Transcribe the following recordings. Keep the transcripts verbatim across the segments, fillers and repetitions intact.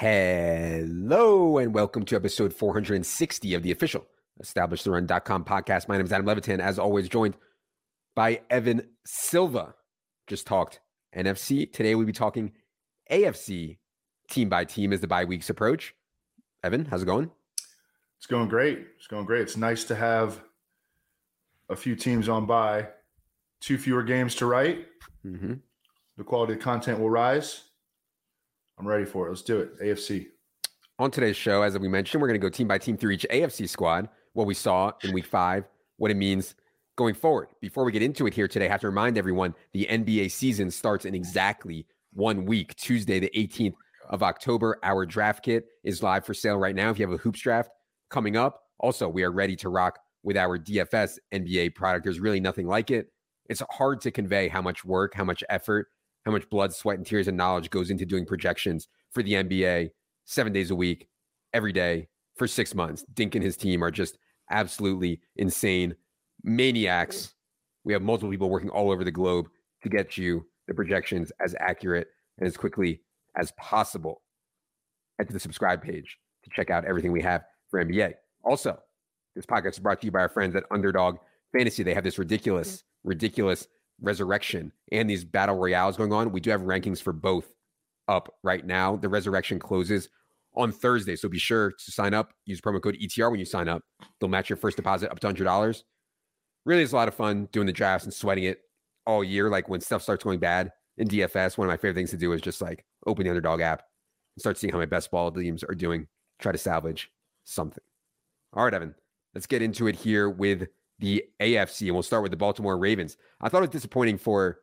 Hello and welcome to episode four hundred sixty of the official Establish The Run dot com podcast. My name is Adam Levitan, as always joined by Evan Silva. Just talked N F C. Today we'll be talking A F C team by team as the bye weeks approach. Evan, how's it going? It's going great. It's going great. It's nice to have a few teams on bye, two fewer games to write. Mm-hmm. The quality of content will rise. I'm ready for it. Let's do it. A F C. On today's show, as we mentioned, we're going to go team by team through each A F C squad, what we saw in week five, what it means going forward. Before we get into it here today, I have to remind everyone the N B A season starts in exactly one week, Tuesday, the eighteenth of October. Our draft kit is live for sale right now if you have a hoops draft coming up. Also, we are ready to rock with our D F S N B A product. There's really nothing like it. It's hard to convey how much work, how much effort, how much blood, sweat, and tears and knowledge goes into doing projections for the N B A seven days a week, every day for six months. Dink and his team are just absolutely insane maniacs. We have multiple people working all over the globe to get you the projections as accurate and as quickly as possible. Head to the subscribe page to check out everything we have for N B A. Also, this podcast is brought to you by our friends at Underdog Fantasy. They have this ridiculous, ridiculous Resurrection and these battle royales going on. We do have rankings for both up right now. The Resurrection closes on Thursday, so be sure to sign up. Use promo code E T R when you sign up. They'll match your first deposit up to one hundred dollars. Really is a lot of fun doing the drafts and sweating it all year. Like when stuff starts going bad in D F S, one of my favorite things to do is just like open the Underdog app and start seeing how my best ball teams are doing. Try to salvage something. All right, Evan, let's get into it here with the A F C, and we'll start with the Baltimore Ravens. I thought it was disappointing for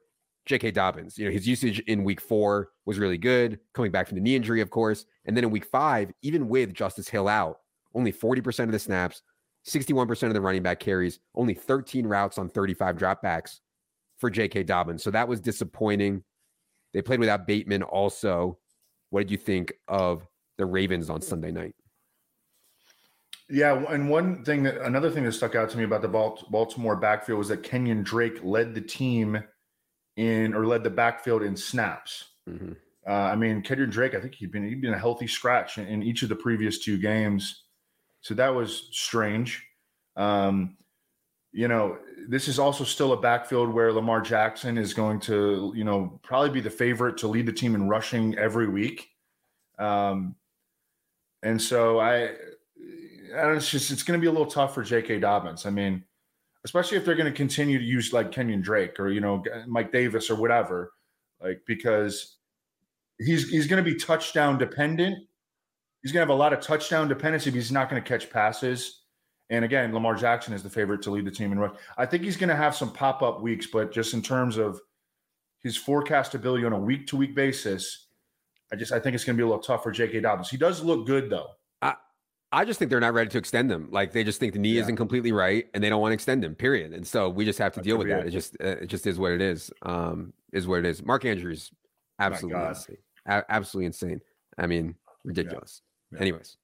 J K. Dobbins. You know, his usage in week four was really good, coming back from the knee injury, of course. And then in week five, even with Justice Hill out, only forty percent of the snaps, sixty-one percent of the running back carries, only thirteen routes on thirty-five dropbacks for J K. Dobbins. So that was disappointing. They played without Bateman also. What did you think of the Ravens on Sunday night? Yeah, and one thing that another thing that stuck out to me about the Baltimore backfield was that Kenyan Drake led the team in or led the backfield in snaps. Mm-hmm. Uh, I mean, Kenyan Drake, I think he'd been he'd been a healthy scratch in, in each of the previous two games, so that was strange. Um, you know, this is also still a backfield where Lamar Jackson is going to, you know, probably be the favorite to lead the team in rushing every week, um, and so I. I don't know, it's just it's going to be a little tough for J K. Dobbins. I mean, especially if they're going to continue to use like Kenyan Drake or, you know, Mike Davis or whatever, like because he's he's going to be touchdown dependent. He's going to have a lot of touchdown dependency, but he's not going to catch passes. And again, Lamar Jackson is the favorite to lead the team in rush. I think he's going to have some pop-up weeks, but just in terms of his forecast ability on a week-to-week basis, I just I think it's going to be a little tough for J K. Dobbins. He does look good though. I just think they're not ready to extend them. Like they just think the knee yeah. isn't completely right and they don't want to extend him, period. And so we just have to That's deal with that. It just, uh, it just is what it is, um, is what it is. Mark Andrews, absolutely, oh insane. A- absolutely insane. I mean, ridiculous. Yeah. Yeah. Anyways,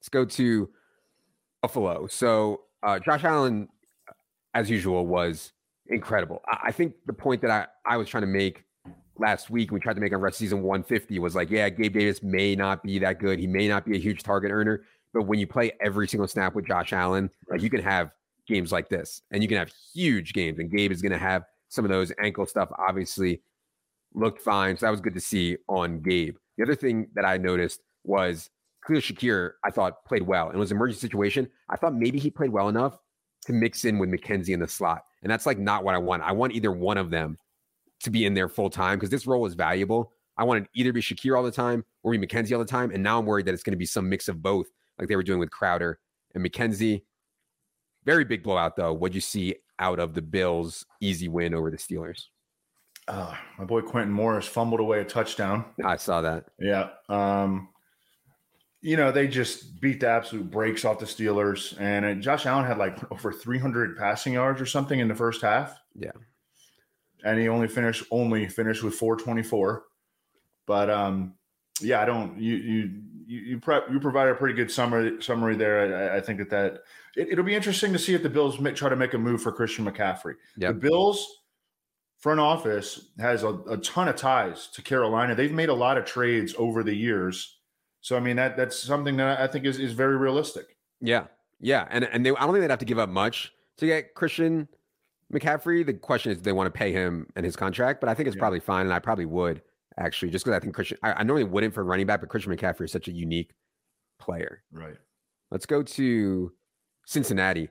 let's go to Buffalo. So uh, Josh Allen, as usual, was incredible. I, I think the point that I, I was trying to make last week, we tried to make on Russ season one fifty was like, yeah, Gabe Davis may not be that good. He may not be a huge target earner. But when you play every single snap with Josh Allen, like you can have games like this and you can have huge games. And Gabe is going to have some of those ankle stuff, obviously looked fine. So that was good to see on Gabe. The other thing that I noticed was Khalil Shakir, I thought played well. It was an emergency situation. I thought maybe he played well enough to mix in with McKenzie in the slot. And that's like not what I want. I want either one of them to be in there full time because this role is valuable. I want it either to be Shakir all the time or be McKenzie all the time. And now I'm worried that it's going to be some mix of both, like they were doing with Crowder and McKenzie. Very big blowout, though. What'd you see out of the Bills' easy win over the Steelers? Uh, my boy Quentin Morris fumbled away a touchdown. I saw that. Yeah. Um, you know, they just beat the absolute brakes off the Steelers. And uh, Josh Allen had like over three hundred passing yards or something in the first half. Yeah. And he only finished, only finished with four twenty-four. But, um, yeah, I don't – you you – You you, prep, you provided a pretty good summary summary there. I, I think that, that it, it'll be interesting to see if the Bills make, try to make a move for Christian McCaffrey. Yep. The Bills front office has a, a ton of ties to Carolina. They've made a lot of trades over the years So, I mean, that that's something that I think is, is very realistic. Yeah. Yeah. And and they, I don't think they'd have to give up much to get Christian McCaffrey. The question is, do they want to pay him and his contract? But I think it's yeah. probably fine. And I probably would, actually, just because I think Christian, I, I normally wouldn't for running back, but Christian McCaffrey is such a unique player. Right. Let's go to Cincinnati.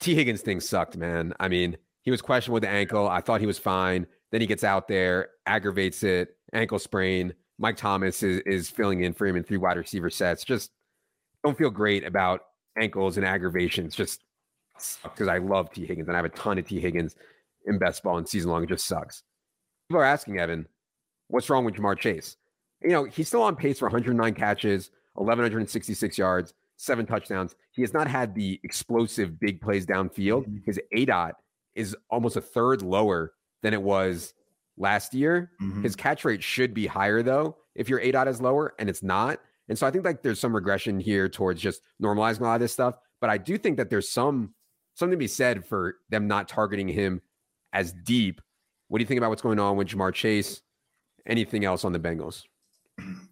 T. Higgins thing sucked, man. I mean, he was questionable with the ankle. I thought he was fine. Then he gets out there, aggravates it, ankle sprain. Mike Thomas is, is filling in for him in three wide receiver sets. Just don't feel great about ankles and aggravations. Just sucks because I love T. Higgins and I have a ton of T. Higgins in best ball and season long. It just sucks. People are asking, Evan, what's wrong with Jamar Chase? You know, he's still on pace for one hundred nine catches, eleven sixty-six yards, seven touchdowns. He has not had the explosive big plays downfield. Mm-hmm. His A DOT is almost a third lower than it was last year. Mm-hmm. His catch rate should be higher, though, if your A DOT is lower, and it's not. And so I think like there's some regression here towards just normalizing a lot of this stuff. But I do think that there's some something to be said for them not targeting him as deep. What do you think about what's going on with Jamar Chase? Anything else on the Bengals?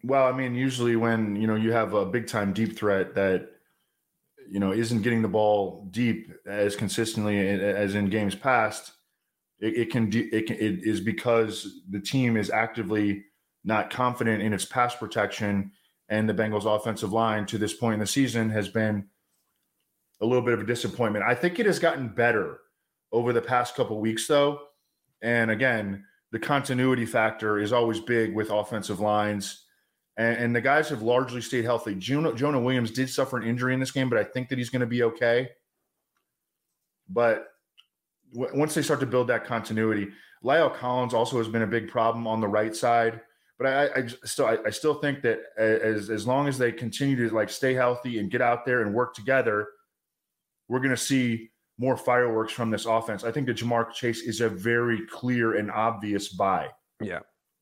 Well, I mean, usually when, you know, you have a big time deep threat that, you know, isn't getting the ball deep as consistently as in games past, it, it can do it, can, it is because the team is actively not confident in its pass protection. And the Bengals offensive line to this point in the season has been a little bit of a disappointment. I think it has gotten better over the past couple of weeks, though. And again, the continuity factor is always big with offensive lines. And, and the guys have largely stayed healthy. Juno, Jonah Williams did suffer an injury in this game, but I think that he's going to be okay. But w- once they start to build that continuity, Lyle Collins also has been a big problem on the right side. But I, I still I, I still think that as as long as they continue to like stay healthy and get out there and work together, we're going to see more fireworks from this offense. I think that Jamar Chase is a very clear and obvious buy. Yeah,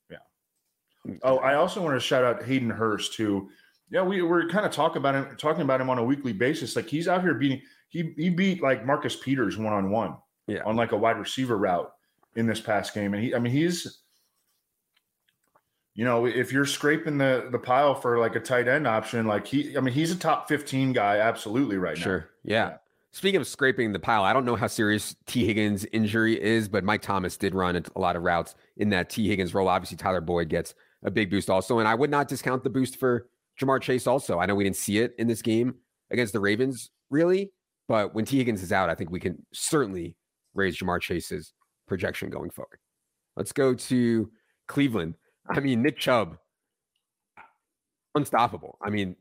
yeah. Oh, I also want to shout out Hayden Hurst, who, yeah, we we're kind of talking about him talking about him on a weekly basis. Like he's out here beating he he beat like Marcus Peters one on one on like a wide receiver route in this past game, and he I mean he's. You know, if you're scraping the, the pile for like a tight end option, like he, I mean, he's a top fifteen guy. Absolutely. Right now. Sure. Yeah. yeah. Speaking of scraping the pile, I don't know how serious T. Higgins injury is, but Mike Thomas did run a lot of routes in that T. Higgins role. Obviously Tyler Boyd gets a big boost also. And I would not discount the boost for Jamar Chase also. I know we didn't see it in this game against the Ravens really, but when T. Higgins is out, I think we can certainly raise Jamar Chase's projection going forward. Let's go to Cleveland. I mean, Nick Chubb, unstoppable. I mean,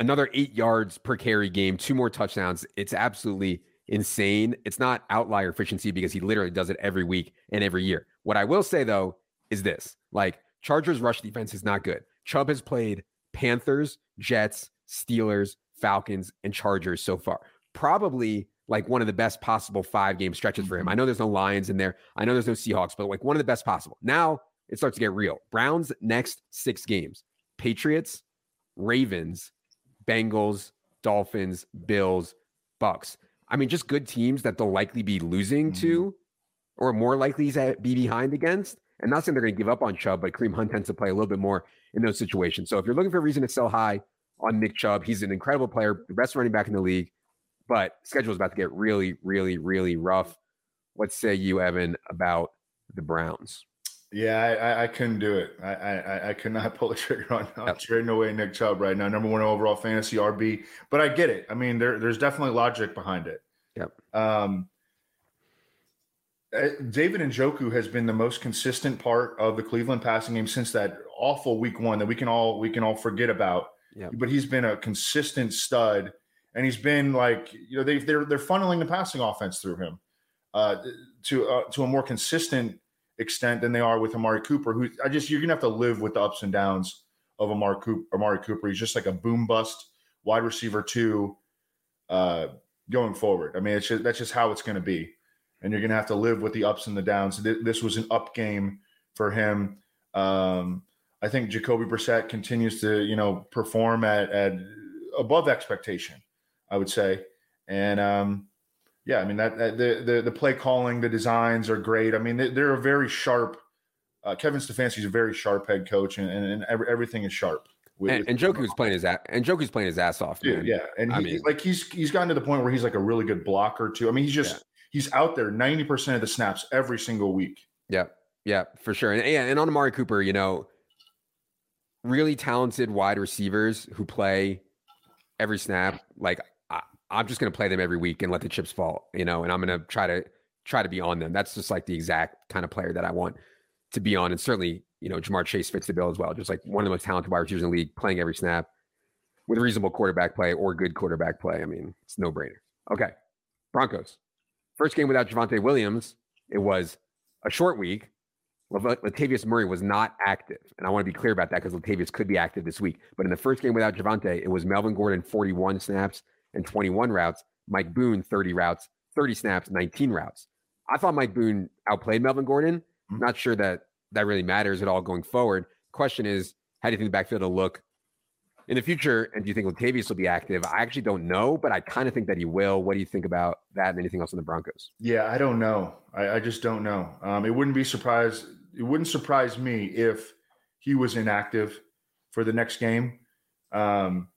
another eight yards per carry game, two more touchdowns. It's absolutely insane. It's not outlier efficiency because he literally does it every week and every year. What I will say, though, is this. Like, Chargers' rush defense is not good. Chubb has played Panthers, Jets, Steelers, Falcons, and Chargers so far. Probably, like, one of the best possible five-game stretches for him. I know there's no Lions in there. I know there's no Seahawks, but, like, one of the best possible. Now, it starts to get real. Browns' next six games. Patriots, Ravens, Bengals, Dolphins, Bills, Bucks. I mean, just good teams that they'll likely be losing mm-hmm. to or more likely to be behind against. And not saying they're going to give up on Chubb, but Kareem Hunt tends to play a little bit more in those situations. So if you're looking for a reason to sell high on Nick Chubb, he's an incredible player, the best running back in the league, but schedule is about to get really, really, really rough. What say you, Evan, about the Browns? Yeah, I, I, I couldn't do it. I, I I could not pull the trigger on, on yep. trading away Nick Chubb right now. Number one overall fantasy R B, but I get it. I mean, there there's definitely logic behind it. Yep. Um, David Njoku has been the most consistent part of the Cleveland passing game since that awful week one that we can all we can all forget about. Yep. But he's been a consistent stud, and he's been like you know they they're they're funneling the passing offense through him, uh, to uh, to a more consistent extent than they are with Amari Cooper, who I just you're gonna have to live with the ups and downs of Amari Cooper. Amari Cooper, he's just like a boom bust wide receiver two uh, going forward. I mean, it's just, that's just how it's gonna be, and you're gonna have to live with the ups and the downs. This was an up game for him. Um, I think Jacoby Brissett continues to you know perform at at above expectation, I would say, and. Um, Yeah, I mean that, that the, the the play calling, the designs are great. I mean they, they're a very sharp. Uh, Kevin Stefanski is a very sharp head coach, and and, and every, everything is sharp. With, and, with and Joku's playing his ass, and Joku's playing his ass off, dude. Man. Yeah, and he, I mean, he's like he's he's gotten to the point where he's like a really good blocker too. I mean, he's just yeah. he's out there ninety percent of the snaps every single week. Yeah, yeah, for sure. And yeah, and on Amari Cooper, you know, really talented wide receivers who play every snap. Like I, I'm just going to play them every week and let the chips fall, you know. And I'm going to try to try to be on them. That's just like the exact kind of player that I want to be on, and certainly, you know, Jamar Chase fits the bill as well. Just like one of the most talented wide receivers in the league, playing every snap with reasonable quarterback play or good quarterback play. I mean, it's no brainer. Okay. Broncos. First game without Javonte Williams. It was a short week. Latavius Murray was not active. And I want to be clear about that because Latavius could be active this week. But in the first game without Javonte, it was Melvin Gordon, forty-one snaps and twenty-one routes. Mike Boone, thirty routes, thirty snaps, nineteen routes. I thought Mike Boone outplayed Melvin Gordon. I'm not sure that that really matters at all going forward. Question is, how do you think the backfield will look in the future? And do you think Latavius will be active? I actually don't know, but I kind of think that he will. What do you think about that and anything else in the Broncos? Yeah, I don't know. I, I just don't know. Um, it wouldn't be surprised. It wouldn't surprise me if he was inactive for the next game. Um,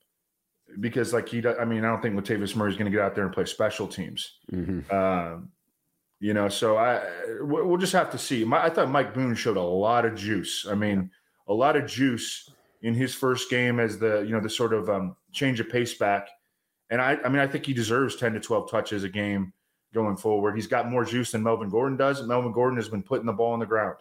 because like he, I mean, I don't think Latavius Murray is going to get out there and play special teams. Mm-hmm. Um, You know, so I we'll just have to see. My, I thought Mike Boone showed a lot of juice. I mean, a lot of juice in his first game as the, you know, the sort of um, change of pace back. And I, I mean, I think he deserves ten to twelve touches a game going forward. He's got more juice than Melvin Gordon does. And Melvin Gordon has been putting the ball on the ground.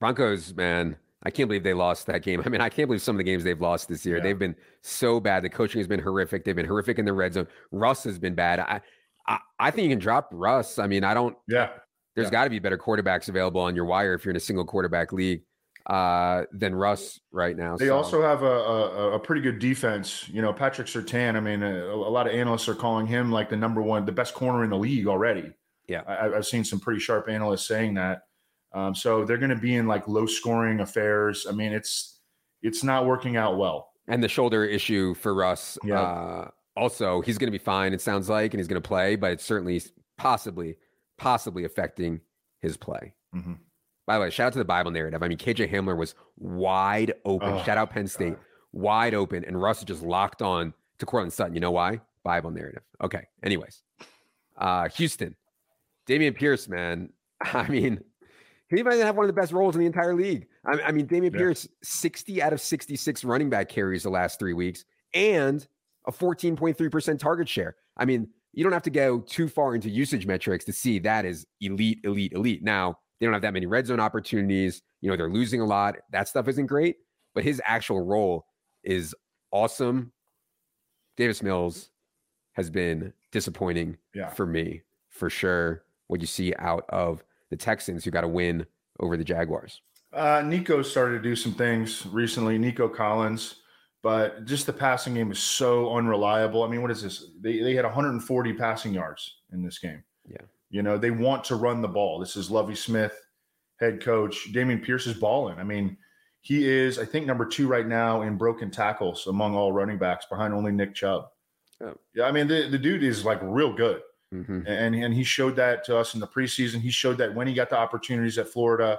Broncos, man, I can't believe they lost that game. I mean, I can't believe some of the games they've lost this year. Yeah. They've been so bad. The coaching has been horrific. They've been horrific in the red zone. Russ has been bad. I, I, I think you can drop Russ. I mean, I don't. Yeah. There's yeah. got to be better quarterbacks available on your wire if you're in a single quarterback league uh, than Russ right now. They so. also have a, a a pretty good defense. You know, Patrick Surtain. I mean, a, a lot of analysts are calling him like the number one, the best corner in the league already. Yeah, I, I've seen some pretty sharp analysts saying that. Um, so they're going to be in like low scoring affairs. I mean, it's it's not working out well. And the shoulder issue for Russ. Yeah. Uh, Also, he's going to be fine, it sounds like, and he's going to play, but it's certainly possibly, possibly affecting his play. Mm-hmm. By the way, shout out to the Bible narrative. I mean, K J Hamler was wide open. Oh, shout out Penn State, God. Wide open, and Russ just locked on to Cortland Sutton. You know why? Bible narrative. Okay. Anyways, uh, Houston, Dameon Pierce, man. I mean, he might have one of the best roles in the entire league. I, I mean, Dameon yeah. Pierce, sixty out of sixty-six running back carries the last three weeks, and a fourteen point three percent target share. I mean, you don't have to go too far into usage metrics to see that is elite, elite, elite. Now, they don't have that many red zone opportunities. You know, they're losing a lot. That stuff isn't great, but his actual role is awesome. Davis Mills has been disappointing yeah. for me, for sure. What you see out of the Texans who got a win over the Jaguars. Uh, Nico started to do some things recently. Nico Collins. But just the passing game is so unreliable. I mean, what is this? They they had one hundred forty passing yards in this game. Yeah. You know, they want to run the ball. This is Lovie Smith, head coach. Dameon Pierce is balling. I mean, he is, I think, number two right now in broken tackles among all running backs, behind only Nick Chubb. Oh. Yeah, I mean, the, the dude is, like, real good. Mm-hmm. And, and he showed that to us in the preseason. He showed that when he got the opportunities at Florida,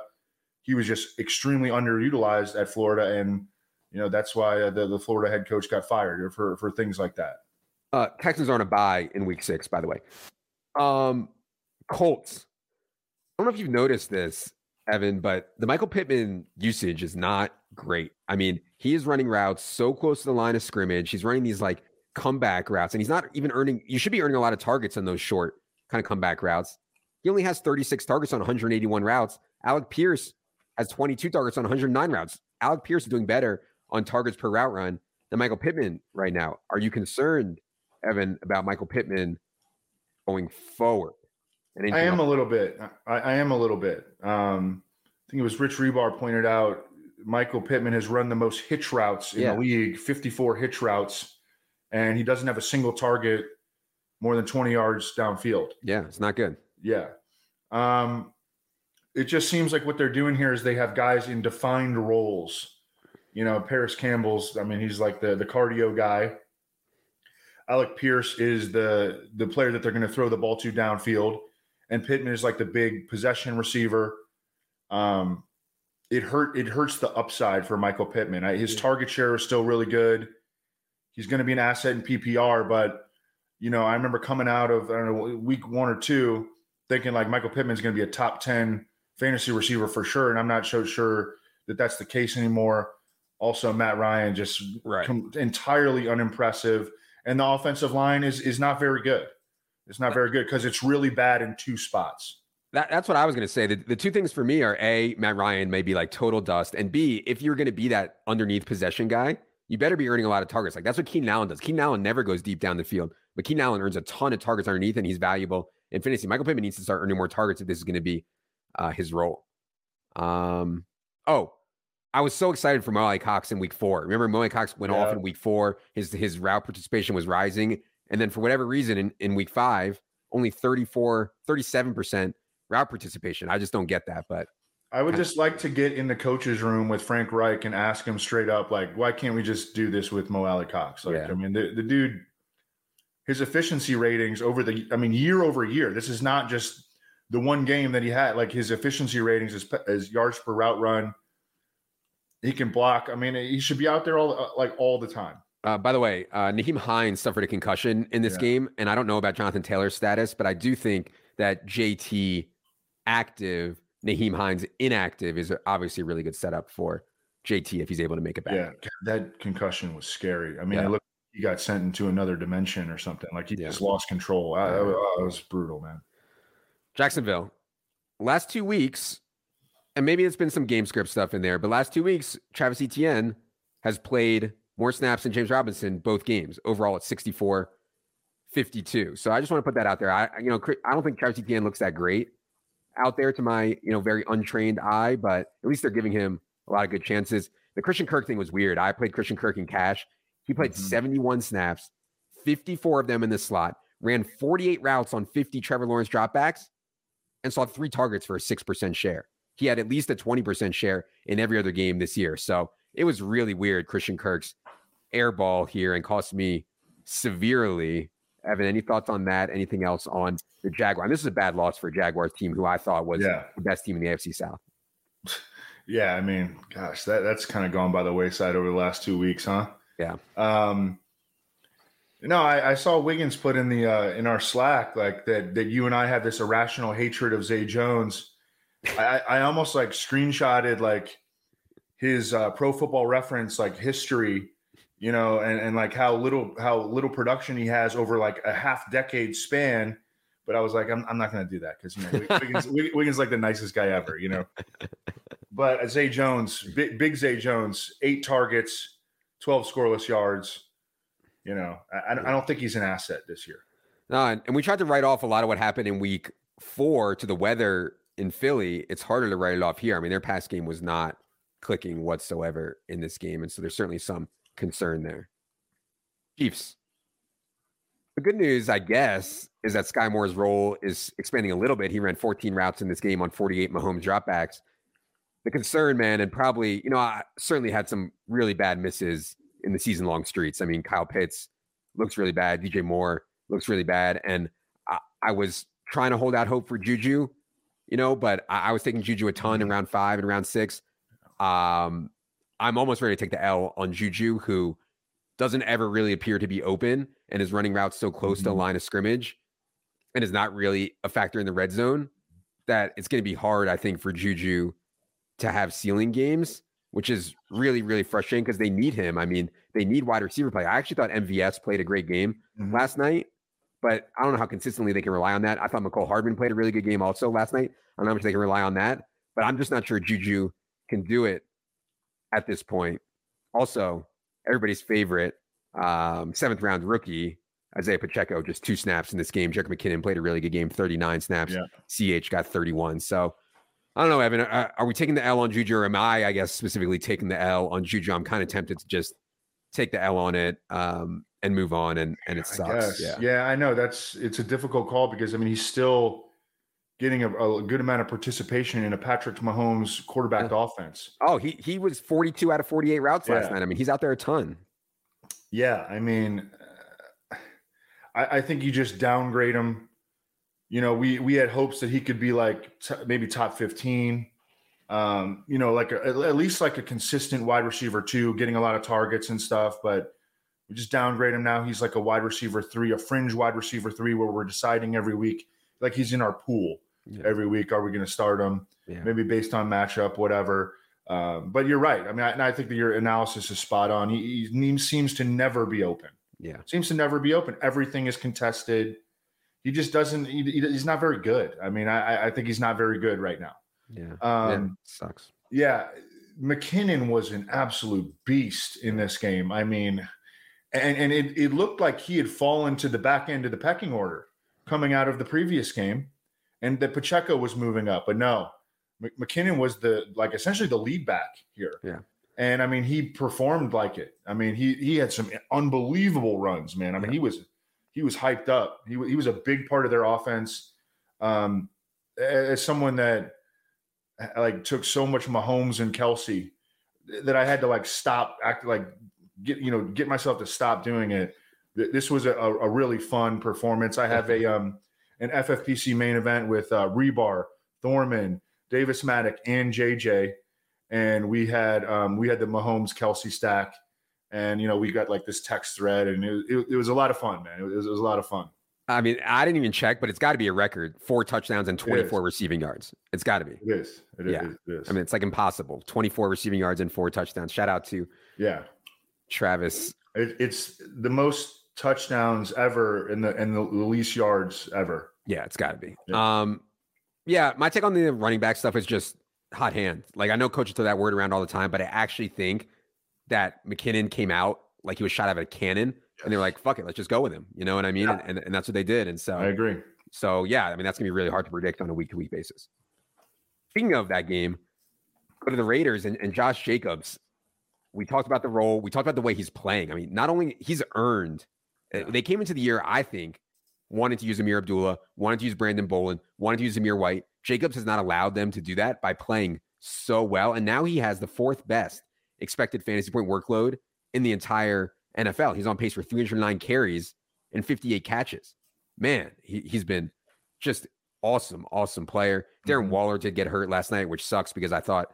he was just extremely underutilized at Florida, and you know, that's why uh, the, the Florida head coach got fired for, for things like that. Uh, Texans aren't a bye in week six, by the way. Um, Colts. I don't know if you've noticed this, Evan, but the Michael Pittman usage is not great. I mean, he is running routes so close to the line of scrimmage. He's running these like comeback routes, and he's not even earning. You should be earning a lot of targets on those short kind of comeback routes. He only has thirty-six targets on one hundred eighty-one routes. Alec Pierce has twenty-two targets on one hundred nine routes. Alec Pierce is doing better on targets per route run than Michael Pittman right now. Are you concerned, Evan, about Michael Pittman going forward? And I am else? a little bit. I, I am a little bit. Um, I think it was Rich Rebar pointed out Michael Pittman has run the most hitch routes in yeah. the league, fifty-four hitch routes, and he doesn't have a single target more than twenty yards downfield. Yeah, it's not good. Yeah. Um, it just seems like what they're doing here is they have guys in defined roles. You know, Paris Campbell's, I mean, he's like the, the cardio guy. Alec Pierce is the, the player that they're going to throw the ball to downfield. And Pittman is like the big possession receiver. Um, it hurt. It hurts the upside for Michael Pittman. I, his yeah. target share is still really good. He's going to be an asset in P P R, but you know, I remember coming out of I don't know week one or two thinking like Michael Pittman's going to be a top ten fantasy receiver for sure, and I'm not so sure that that's the case anymore. Also, Matt Ryan just right. com- entirely unimpressive, and the offensive line is is not very good. It's not very good because it's really bad in two spots. That, that's what I was going to say. The, the two things for me are A, Matt Ryan may be like total dust, and B, if you're going to be that underneath possession guy, you better be earning a lot of targets. Like that's what Keenan Allen does. Keenan Allen never goes deep down the field, but Keenan Allen earns a ton of targets underneath, and he's valuable in fantasy. Michael Pittman needs to start earning more targets if this is going to be uh, his role. Um, oh, I was so excited for Moe Cox in week four. Remember, Moe Cox went yeah. off in week four. His his route participation was rising. And then for whatever reason, in, in week five, only thirty-four, thirty-seven percent route participation. I just don't get that. But I would just of. like to get in the coach's room with Frank Reich and ask him straight up, like, why can't we just do this with Mo Alley Cox? Like, yeah. I mean, the, the dude, his efficiency ratings over the, I mean, year over year, this is not just the one game that he had. Like his efficiency ratings is, is yards per route run. He can block. I mean, he should be out there all like all the time. Uh, by the way, uh, Naheem Hines suffered a concussion in this yeah. game, and I don't know about Jonathan Taylor's status, but I do think that J T active, Naheem Hines inactive is obviously a really good setup for J T if he's able to make it back. Yeah, that concussion was scary. I mean, yeah. it looked like he got sent into another dimension or something. Like he yeah. just lost control. I, I, I was brutal, man. Jacksonville, last two weeks, and maybe it's been some game script stuff in there, but last two weeks, Travis Etienne has played more snaps than James Robinson, both games. Overall, it's sixty-four fifty-two. So I just want to put that out there. I, you know, I don't think Travis Etienne looks that great out there to my, you know, very untrained eye, but at least they're giving him a lot of good chances. The Christian Kirk thing was weird. I played Christian Kirk in cash. He played mm-hmm. seventy-one snaps, fifty-four of them in the slot, ran forty-eight routes on fifty Trevor Lawrence dropbacks, and saw three targets for a six percent share. He had at least a twenty percent share in every other game this year. So it was really weird, Christian Kirk's air ball here, and cost me severely. Evan, any thoughts on that? Anything else on the Jaguars? This is a bad loss for a Jaguars team who I thought was yeah. the best team in the A F C South. Yeah, I mean, gosh, that that's kind of gone by the wayside over the last two weeks, huh? Yeah. Um, no, I, I saw Wiggins put in the uh, in our Slack like that that you and I have this irrational hatred of Zay Jones. I, I almost like screenshotted like his uh, Pro Football Reference like history, you know, and, and like how little how little production he has over like a half decade span. But I was like, I'm I'm not gonna do that because you know Wiggins, Wiggins like the nicest guy ever, you know. But Zay Jones, big, big Zay Jones, eight targets, twelve scoreless yards. You know, I, I don't think he's an asset this year. No, and we tried to write off a lot of what happened in week four to the weather in Philly. It's harder to write it off here. I mean, their pass game was not clicking whatsoever in this game, and so there's certainly some concern there. Chiefs. The good news, I guess, is that Sky Moore's role is expanding a little bit. He ran fourteen routes in this game on forty-eight Mahomes dropbacks. The concern, man, and probably, you know, I certainly had some really bad misses in the season-long streets. I mean, Kyle Pitts looks really bad. D J Moore looks really bad, and I, I was trying to hold out hope for Juju, you know, but I, I was taking Juju a ton in round five and round six. Um, I'm almost ready to take the L on Juju, who doesn't ever really appear to be open and is running routes so close mm-hmm. to the line of scrimmage and is not really a factor in the red zone, that it's going to be hard, I think, for Juju to have ceiling games, which is really, really frustrating because they need him. I mean, they need wide receiver play. I actually thought M V S played a great game mm-hmm. last night, but I don't know how consistently they can rely on that. I thought McCole Hardman played a really good game also last night. I don't know how much they can rely on that, but I'm just not sure Juju can do it at this point. Also, everybody's favorite um, seventh round rookie, Isaiah Pacheco, just two snaps in this game. Jerick McKinnon played a really good game, thirty-nine snaps. Yeah. C H got thirty-one. So I don't know, Evan, are, are we taking the L on Juju, or am I, I guess, specifically taking the L on Juju? I'm kind of tempted to just take the L on it um, and move on, and, and it sucks. Yeah. yeah, I know. That's it's a difficult call because, I mean, he's still getting a, a good amount of participation in a Patrick Mahomes quarterbacked yeah. offense. Oh, he he was forty-two out of forty-eight routes yeah. last night. I mean, he's out there a ton. Yeah, I mean, uh, I, I think you just downgrade him. You know, we we had hopes that he could be like t- maybe top fifteen, um, you know, like a, at least like a consistent wide receiver two, getting a lot of targets and stuff. But we just downgrade him now. He's like a wide receiver three, a fringe wide receiver three, where we're deciding every week, like he's in our pool yeah. every week. Are we going to start him? Yeah. Maybe based on matchup, whatever. Um, but you're right. I mean, I, and I think that your analysis is spot on. He, he seems to never be open. Yeah. Seems to never be open. Everything is contested. He just doesn't, he, he's not very good. I mean, I, I think he's not very good right now. Yeah. Um, yeah, sucks. Yeah. McKinnon was an absolute beast in this game. I mean, and, and it, it looked like he had fallen to the back end of the pecking order coming out of the previous game, and that Pacheco was moving up, but no. McKinnon was the like essentially the lead back here. Yeah. And I mean, he performed like it. I mean, he he had some unbelievable runs, man. I mean, yeah. he was he was hyped up. He he was a big part of their offense. Um, as someone that like took so much Mahomes and Kelsey that I had to like stop act like get you know get myself to stop doing it. This was a, a really fun performance. I have a um an F F P C main event with uh, Rebar Thorman, Davis Maddock, and J J, and we had um, we had the Mahomes Kelsey stack, and you know we got like this text thread, and it, it, it was a lot of fun, man. It was, it was a lot of fun. I mean, I didn't even check, but it's got to be a record: four touchdowns and twenty-four receiving yards. It's got to be. It is. It is. Yeah. It is. I mean, it's like impossible. twenty-four receiving yards and four touchdowns. Shout out to yeah, Travis. It, it's the most touchdowns ever and the and the least yards ever. Yeah, it's got to be. Yeah. Um. Yeah, my take on the running back stuff is just hot hand. Like, I know coaches throw that word around all the time, but I actually think that McKinnon came out like he was shot out of a cannon, yes. and they were like, fuck it, let's just go with him. You know what I mean? Yeah. And, and and that's what they did. And so I agree. So, yeah, I mean, that's going to be really hard to predict on a week-to-week basis. Speaking of that game, go to the Raiders and, and Josh Jacobs. We talked about the role. We talked about the way he's playing. I mean, not only he's earned. Yeah. They came into the year, I think, wanted to use Amir Abdullah, wanted to use Brandon Bolin, wanted to use Amir White. Jacobs has not allowed them to do that by playing so well. And now he has the fourth best expected fantasy point workload in the entire N F L. He's on pace for three hundred nine carries and fifty-eight catches. Man, he, he's been just awesome, awesome player. Darren mm-hmm. Waller did get hurt last night, which sucks because I thought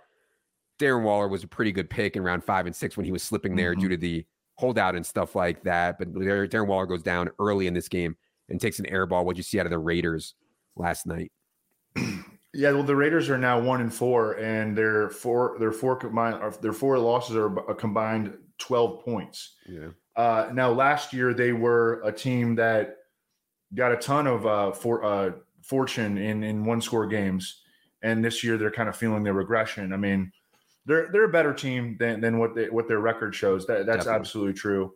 Darren Waller was a pretty good pick in round five and six when he was slipping there mm-hmm. due to the holdout and stuff like that. But Darren Waller goes down early in this game and takes an air ball. What'd you see out of the Raiders last night? Yeah, well, the Raiders are now one and four, and their four their four combined their four losses are a combined twelve points. Yeah. Uh, now, last year they were a team that got a ton of uh, for uh, fortune in in one score games, and this year they're kind of feeling their regression. I mean, they're they're a better team than than what they, what their record shows. That that's Definitely. absolutely true.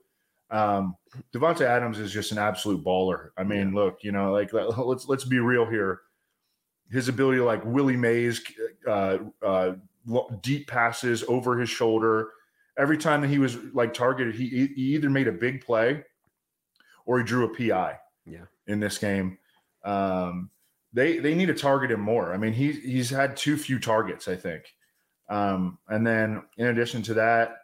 Um, Devonta Adams is just an absolute baller. I mean, yeah. look, you know, like let's let's be real here. His ability to like Willie Mays, uh, uh, deep passes over his shoulder. Every time that he was like targeted, he, he either made a big play or he drew a P I. Yeah. In this game, um, they they need to target him more. I mean, he he's had too few targets, I think. Um, and then in addition to that.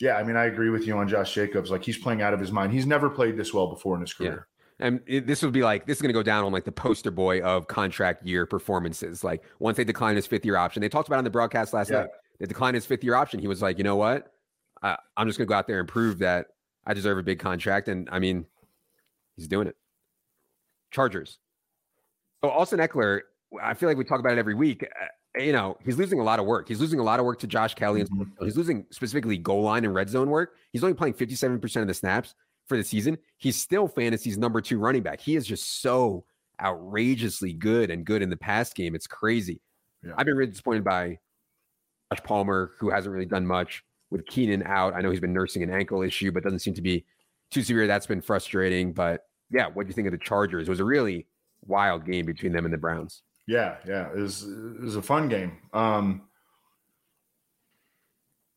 Yeah, I mean, I agree with you on Josh Jacobs. Like, he's playing out of his mind. He's never played this well before in his career. Yeah. And it, this would be like, this is going to go down on like the poster boy of contract year performances. Like, once they declined his fifth year option, they talked about it on the broadcast last yeah. night. They declined his fifth year option. He was like, you know what? Uh, I'm just going to go out there and prove that I deserve a big contract. And I mean, he's doing it. Chargers. So Austin Eckler, I feel like we talk about it every week. Uh, You know, he's losing a lot of work. He's losing a lot of work to Josh Kelly. And mm-hmm. he's losing specifically goal line and red zone work. He's only playing fifty-seven percent of the snaps for the season. He's still fantasy's number two running back. He is just so outrageously good and good in the pass game. It's crazy. Yeah. I've been really disappointed by Josh Palmer, who hasn't really done much with Keenan out. I know he's been nursing an ankle issue, but doesn't seem to be too severe. That's been frustrating. But yeah, what do you think of the Chargers? It was a really wild game between them and the Browns. Yeah, yeah, it was, it was a fun game. Um,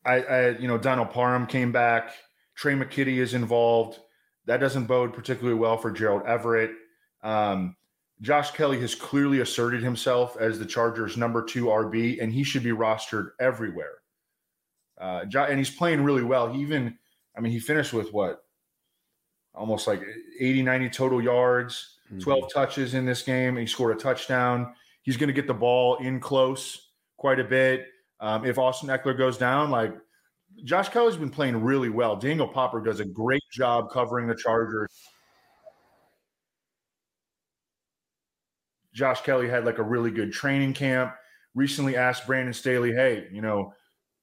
I, I, you know, Donald Parham came back. Trey McKitty is involved. That doesn't bode particularly well for Gerald Everett. Um, Josh Kelly has clearly asserted himself as the Chargers' number two R B, and he should be rostered everywhere. Uh, and he's playing really well. He even, I mean, he finished with what? Almost like eighty, ninety total yards, twelve mm-hmm. touches in this game. And he scored a touchdown. He's going to get the ball in close quite a bit. Um, if Austin Eckler goes down, like Josh Kelly's been playing really well. Daniel Popper does a great job covering the Chargers. Josh Kelly had like a really good training camp. Recently asked Brandon Staley, hey, you know,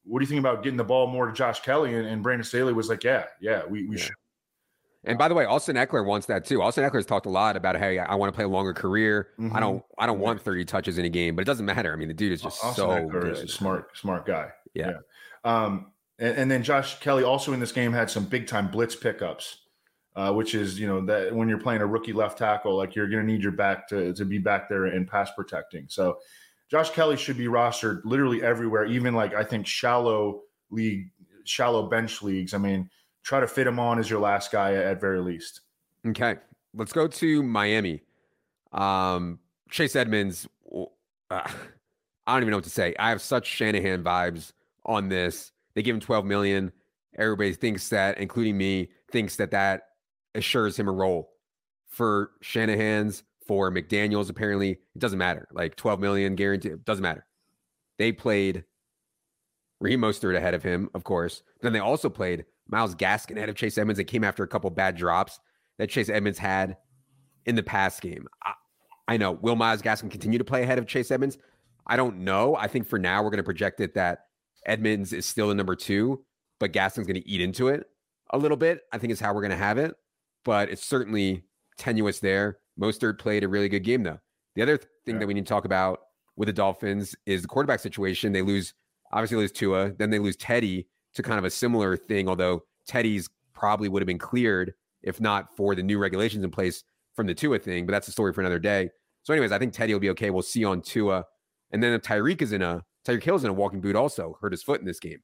what do you think about getting the ball more to Josh Kelly? And, and Brandon Staley was like, yeah, yeah, we, we yeah. should. And by the way, Austin Eckler wants that too. Austin Eckler's talked a lot about, hey, I want to play a longer career. Mm-hmm. I don't I don't want thirty touches in a game, but it doesn't matter. I mean, the dude is just Austin so Eckler good. Is a smart, smart guy. Yeah. yeah. Um, and, and then Josh Kelly also in this game had some big-time blitz pickups, uh, which is, you know, that when you're playing a rookie left tackle, like you're going to need your back to, to be back there and pass protecting. So Josh Kelly should be rostered literally everywhere, even like I think shallow league, shallow bench leagues. I mean, try to fit him on as your last guy at very least. Okay. Let's go to Miami. Um, Chase Edmonds. Uh, I don't even know what to say. I have such Shanahan vibes on this. They give him twelve million dollars. Everybody thinks that, including me, thinks that that assures him a role for Shanahan's, for McDaniels. Apparently it doesn't matter. Like twelve million dollars guaranteed. It doesn't matter. They played Raheem Mostert ahead of him, of course. But then they also played Myles Gaskin ahead of Chase Edmonds. That came after a couple bad drops that Chase Edmonds had in the past game. I, I know. Will Myles Gaskin continue to play ahead of Chase Edmonds? I don't know. I think for now we're going to project it that Edmonds is still the number two, but Gaskin's going to eat into it a little bit. I think is how we're going to have it, but it's certainly tenuous there. Mostert played a really good game, though. The other th- thing yeah. that we need to talk about with the Dolphins is the quarterback situation. They lose, obviously lose Tua, then they lose Teddy, to kind of a similar thing, although Teddy's probably would have been cleared if not for the new regulations in place from the Tua thing, but that's a story for another day. So anyways, I think Teddy will be okay. We'll see on Tua. And then if Tyreek is in a, Tyreek Hill's in a walking boot also, hurt his foot in this game.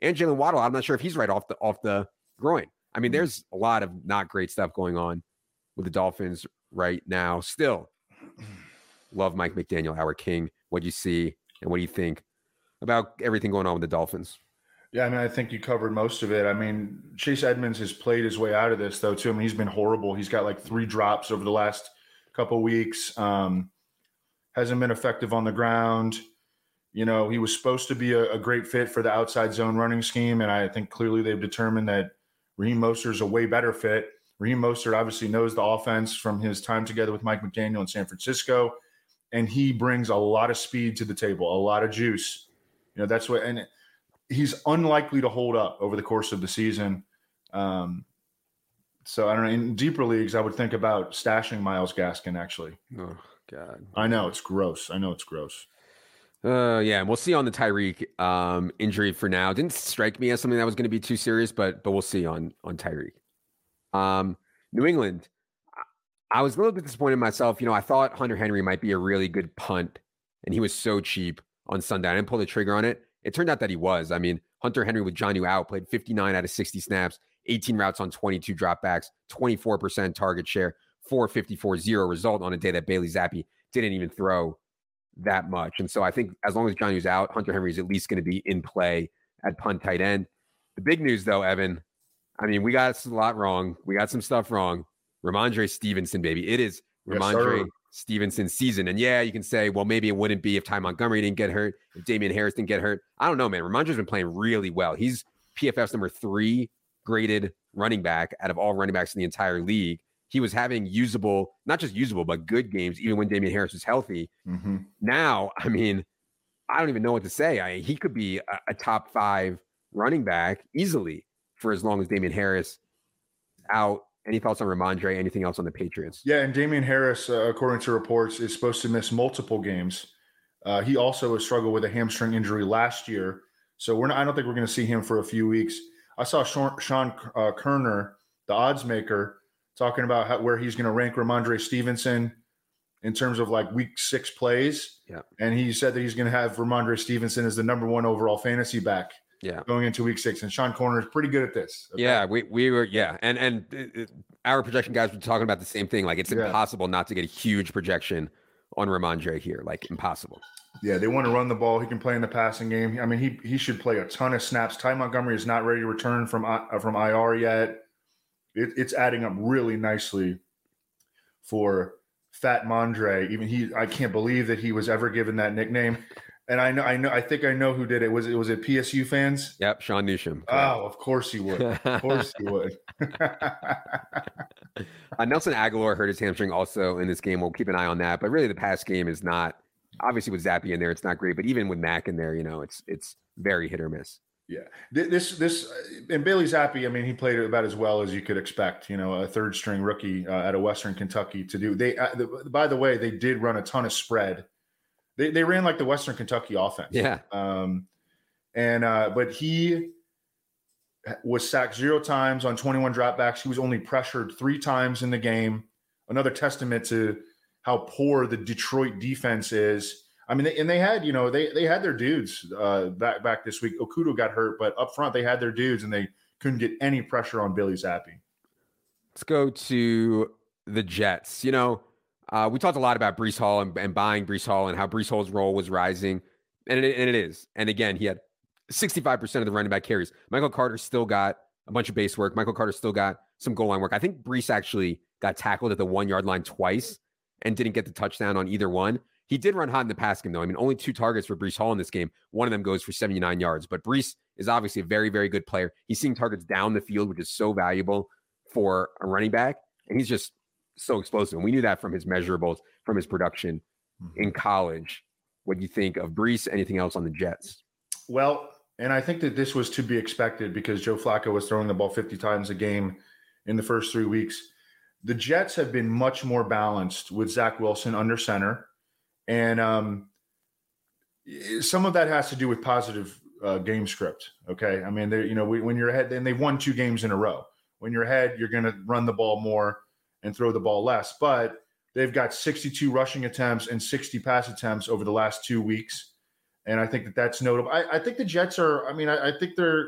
And Jalen Waddle, I'm not sure if he's right off the off the groin. I mean, there's a lot of not great stuff going on with the Dolphins right now. Still, love Mike McDaniel, our king. What do you see and what do you think about everything going on with the Dolphins? Yeah, I mean, I think you covered most of it. I mean, Chase Edmonds has played his way out of this, though, too. I mean, he's been horrible. He's got like three drops over the last couple of weeks. Um, hasn't been effective on the ground. You know, he was supposed to be a, a great fit for the outside zone running scheme, and I think clearly they've determined that Raheem Mostert is a way better fit. Raheem Mostert obviously knows the offense from his time together with Mike McDaniel in San Francisco, and he brings a lot of speed to the table, a lot of juice. You know, that's what – and. He's unlikely to hold up over the course of the season. Um, so I don't know. In deeper leagues, I would think about stashing Myles Gaskin, actually. Oh, God. I know. It's gross. I know it's gross. Uh, yeah, and we'll see on the Tyreek um, injury for now. Didn't strike me as something that was going to be too serious, but but we'll see on, on Tyreek. Um, New England, I was a little bit disappointed in myself. You know, I thought Hunter Henry might be a really good punt, and he was so cheap on Sunday. I didn't pull the trigger on it. It turned out that he was. I mean, Hunter Henry with Jonnu out played fifty-nine out of sixty snaps, eighteen routes on twenty-two dropbacks, twenty-four percent target share, four fifty-four, zero result on a day that Bailey Zappi didn't even throw that much. And so I think as long as Jonnu's out, Hunter Henry is at least going to be in play at punt tight end. The big news, though, Evan, I mean, we got a lot wrong. We got some stuff wrong. Ramondre Stevenson, baby. It is Ramondre yes, Stevenson season. And yeah, you can say, well, maybe it wouldn't be if Ty Montgomery didn't get hurt, if Damian Harris didn't get hurt. I don't know, man. Ramondre's been playing really well. He's P F F's number three graded running back out of all running backs in the entire league. He was having usable, not just usable, but good games, even when Damian Harris was healthy. Mm-hmm. Now, I mean, I don't even know what to say. I, he could be a, a top five running back easily for as long as Damian Harris is out. Any thoughts on Ramondre? Anything else on the Patriots? Yeah, and Damian Harris, uh, according to reports, is supposed to miss multiple games. Uh, he also has struggled with a hamstring injury last year, so we're not, I don't think we're going to see him for a few weeks. I saw Sean, Sean uh, Kerner, the odds maker, talking about how, where he's going to rank Ramondre Stevenson in terms of like week six plays. Yeah, and he said that he's going to have Ramondre Stevenson as the number one overall fantasy back. Yeah, going into week six, and Sean Corner is pretty good at this. Okay? Yeah, we we were yeah, and and uh, our projection guys were talking about the same thing. Like it's yeah. impossible not to get a huge projection on Ramondre here. Like impossible. Yeah, they want to run the ball. He can play in the passing game. I mean, he he should play a ton of snaps. Ty Montgomery is not ready to return from uh, from I R yet. It, it's adding up really nicely for Fat Mondre. Even he, I can't believe that he was ever given that nickname. And I know, I know, I think I know who did it. Was it was it P S U fans? Yep, Sean Newsham. Oh, of course he would. Of course he would. uh, Nelson Aguilar hurt his hamstring also in this game. We'll keep an eye on that. But really, the pass game is not obviously with Zappy in there, it's not great. But even with Mack in there, you know, it's it's very hit or miss. Yeah, this this and Bailey Zappe, I mean, he played about as well as you could expect. You know, a third string rookie uh, out of Western Kentucky to do. They uh, the, by the way, they did run a ton of spread. They they ran like the Western Kentucky offense. Yeah. Um, and uh, but he was sacked zero times on twenty-one dropbacks. He was only pressured three times in the game. Another testament to how poor the Detroit defense is. I mean, they, and they had, you know, they they had their dudes uh, back back this week. Okuda got hurt, but up front they had their dudes, and they couldn't get any pressure on Bailey Zappe. Let's go to the Jets. You know, uh, we talked a lot about Breece Hall and, and buying Breece Hall and how Breece Hall's role was rising, and it, and it is. And again, he had sixty-five percent of the running back carries. Michael Carter still got a bunch of base work. Michael Carter still got some goal line work. I think Breece actually got tackled at the one-yard line twice and didn't get the touchdown on either one. He did run hot in the pass game, though. I mean, only two targets for Breece Hall in this game. One of them goes for seventy-nine yards. But Breece is obviously a very, very good player. He's seeing targets down the field, which is so valuable for a running back. And he's just so explosive. And we knew that from his measurables, from his production in college. What do you think of Breece? Anything else on the Jets? Well, and I think that this was to be expected because Joe Flacco was throwing the ball fifty times a game in the first three weeks. The Jets have been much more balanced with Zach Wilson under center. And um, some of that has to do with positive uh, game script. Okay, I mean, you know, we, when you're ahead, and they've won two games in a row. When you're ahead, you're going to run the ball more and throw the ball less. But they've got sixty-two rushing attempts and sixty pass attempts over the last two weeks, and I think that that's notable. I, I think the Jets are. I mean, I, I think they're.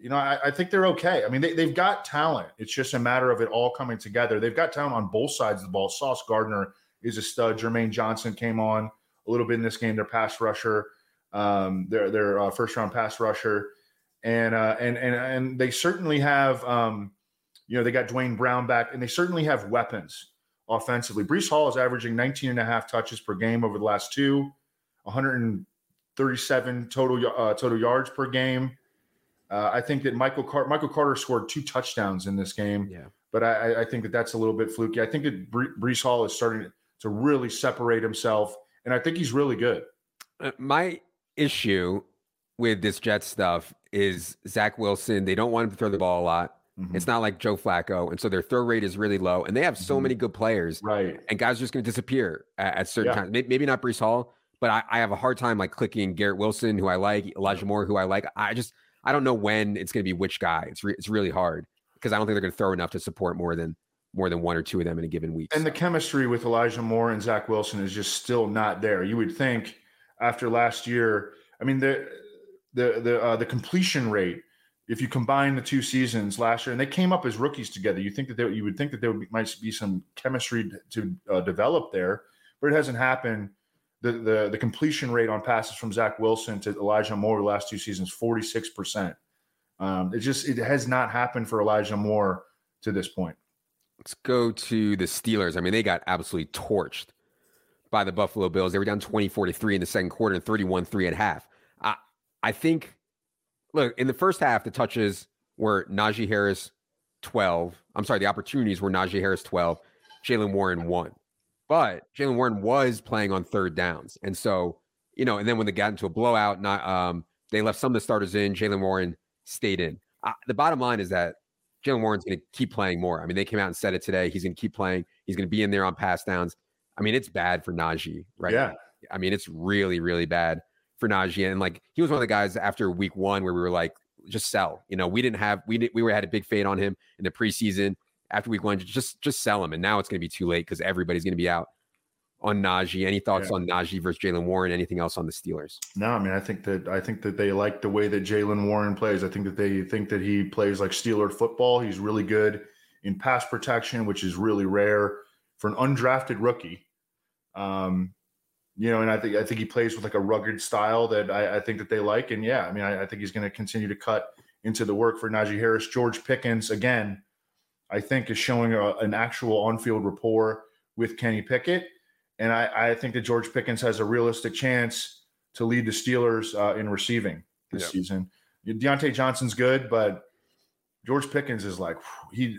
You know, I, I think they're okay. I mean, they, they've got talent. It's just a matter of it all coming together. They've got talent on both sides of the ball. Sauce Gardner is a stud. Jermaine Johnson came on a little bit in this game. Their pass rusher, um, their their uh, first round pass rusher, and uh, and and and they certainly have, um, you know, they got Dwayne Brown back, and they certainly have weapons offensively. Breece Hall is averaging nineteen and a half touches per game over the last two, one hundred thirty-seven total uh, total yards per game. Uh, I think that Michael Car- Michael Carter scored two touchdowns in this game, yeah. But I, I think that that's a little bit fluky. I think that Bre- Breece Hall is starting to to really separate himself. And I think he's really good. Uh, my issue with this Jets stuff is Zach Wilson. They don't want him to throw the ball a lot. Mm-hmm. It's not like Joe Flacco. And so their throw rate is really low and they have so mm-hmm. many good players. Right. And guys are just going to disappear at, at certain yeah. times. Maybe, maybe not Breece Hall, but I, I have a hard time like clicking Garrett Wilson, who I like, Elijah Moore, who I like. I just, I don't know when it's going to be which guy. It's re- it's really hard because I don't think they're going to throw enough to support more than more than one or two of them in a given week. And so the chemistry with Elijah Moore and Zach Wilson is just still not there. You would think after last year, I mean, the the the uh, the completion rate, if you combine the two seasons last year, and they came up as rookies together, you think that they, you would think that there would be, might be some chemistry to uh, develop there, but it hasn't happened. The, the the completion rate on passes from Zach Wilson to Elijah Moore the last two seasons, forty-six percent. Um, it just it has not happened for Elijah Moore to this point. Let's go to the Steelers. I mean, they got absolutely torched by the Buffalo Bills. They were down twenty-four to three in the second quarter and thirty-one three at half. I, I think, look, in the first half, the touches were Najee Harris twelve. I'm sorry, the opportunities were Najee Harris twelve, Jaylen Warren one. But Jaylen Warren was playing on third downs. And so, you know, and then when they got into a blowout, not, um, they left some of the starters in. Jaylen Warren stayed in. Uh, the bottom line is that Jaylen Warren's going to keep playing more. I mean, they came out and said it today. He's going to keep playing. He's going to be in there on pass downs. I mean, it's bad for Najee, right? Yeah. Now. I mean, it's really, really bad for Najee. And like, he was one of the guys after week one where we were like, just sell. You know, we didn't have, we didn't, we were had a big fade on him in the preseason after week one. Just, just sell him. And now it's going to be too late because everybody's going to be out on Najee. Any thoughts yeah. on Najee versus Jaylen Warren? Anything else on the Steelers? No, I mean, I think that I think that they like the way that Jaylen Warren plays. I think that they think that he plays like Steeler football. He's really good in pass protection, which is really rare for an undrafted rookie. Um, you know, and I think I think he plays with like a rugged style that I, I think that they like. And yeah, I mean, I, I think he's going to continue to cut into the work for Najee Harris. George Pickens, again, I think is showing a, an actual on-field rapport with Kenny Pickett. And I, I think that George Pickens has a realistic chance to lead the Steelers uh, in receiving this yep. season. Deontay Johnson's good, but George Pickens is like, he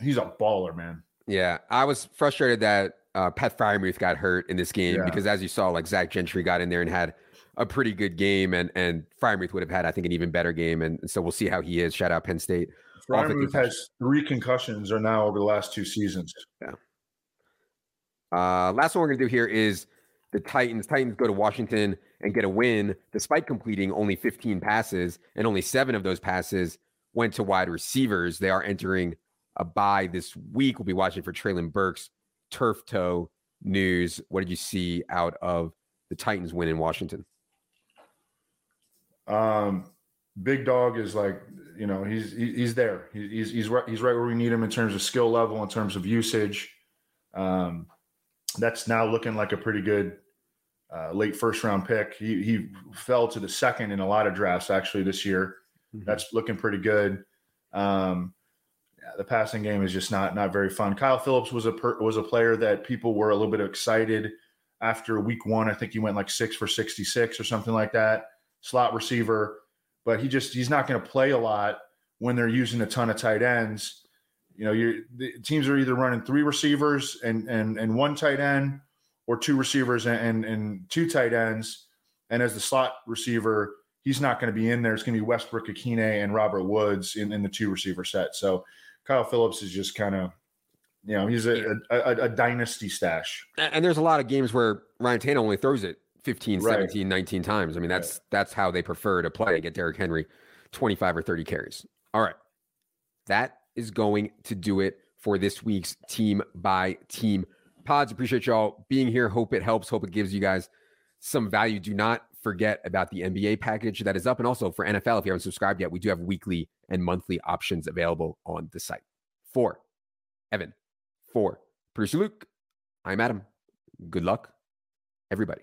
he's a baller, man. Yeah, I was frustrated that uh, Pat Fryermuth got hurt in this game yeah. because, as you saw, like Zach Gentry got in there and had a pretty good game, and and Fryermuth would have had, I think, an even better game. And, and so we'll see how he is. Shout out Penn State. Fryermuth has three concussions or now over the last two seasons. Yeah. Uh, last one we're going to do here is the Titans. Titans go to Washington and get a win despite completing only fifteen passes, and only seven of those passes went to wide receivers. They are entering a bye this week. We'll be watching for Treylon Burks. Turf toe news. What did you see out of the Titans win in Washington? Um, Big Dog is like, you know, he's he's there. He's he's right, he's right where we need him in terms of skill level, in terms of usage. Um, that's now looking like a pretty good uh, late first round pick. He he fell to the second in a lot of drafts actually this year. Mm-hmm. That's looking pretty good. Um, yeah, the passing game is just not not very fun. Kyle Phillips was a per, was a player that people were a little bit excited after week one. I think he went like six for sixty-six or something like that. Slot receiver, but he just he's not going to play a lot when they're using a ton of tight ends. You know, you the teams are either running three receivers and and and one tight end, or two receivers and and, and two tight ends. And as the slot receiver, he's not going to be in there. It's going to be Westbrook Akine and Robert Woods in, in the two receiver set. So Kyle Phillips is just kind of, you know, he's a, a, a, a dynasty stash. And there's a lot of games where Ryan Tannehill only throws it fifteen, right. seventeen, nineteen times. I mean, that's right. that's how they prefer to play. Get Derrick Henry twenty-five or thirty carries. All right. That is going to do it for this week's Team by Team Pods. Appreciate y'all being here. Hope it helps. Hope it gives you guys some value. Do not forget about the N B A package that is up. And also for N F L, if you haven't subscribed yet, we do have weekly and monthly options available on the site. For Evan, for producer Luke, I'm Adam. Good luck, everybody.